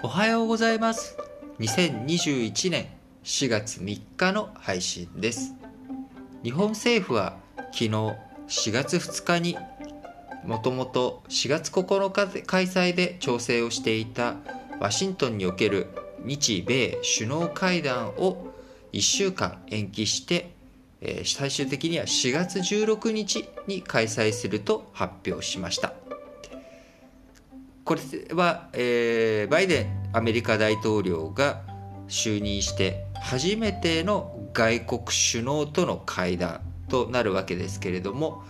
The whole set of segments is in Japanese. おはようございます。2021年4月3日の配信です。日本政府は昨日4月2日にもともと4月9日で開催で調整をしていたワシントンにおける日米首脳会談を1週間延期して最終的には4月16日に開催すると発表しました。これは、バイデンアメリカ大統領が就任して初めての外国首脳との会談となるわけですけれども、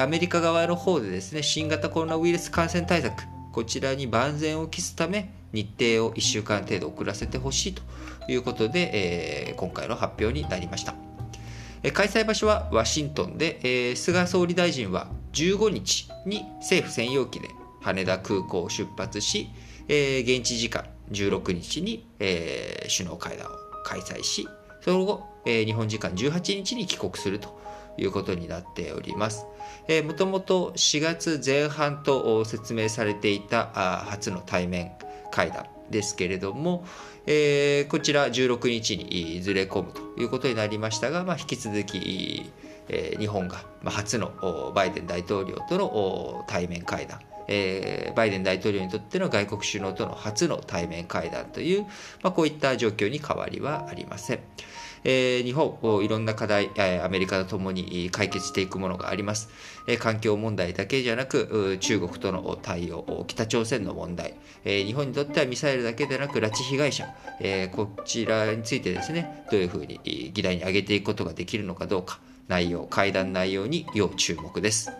アメリカ側の方でですね、新型コロナウイルス感染対策、こちらに万全を期すため日程を1週間程度遅らせてほしいということで、今回の発表になりました。開催場所はワシントンで、菅総理大臣は15日に政府専用機で羽田空港を出発し、現地時間16日に、首脳会談を開催し、その後、日本時間18日に帰国するということになっております。もともと4月前半と説明されていた初の対面会談ですけれども、こちら16日にずれ込むということになりましたが、引き続き、日本が初のバイデン大統領との対面会談、バイデン大統領にとっての外国首脳との初の対面会談という、こういった状況に変わりはありません。日本、いろんな課題、アメリカとともに解決していくものがあります。環境問題だけじゃなく、中国との対応、北朝鮮の問題、日本にとってはミサイルだけでなく拉致被害者、こちらについてですね、どういうふうに議題に挙げていくことができるのかどうか、内容、会談内容に要注目です。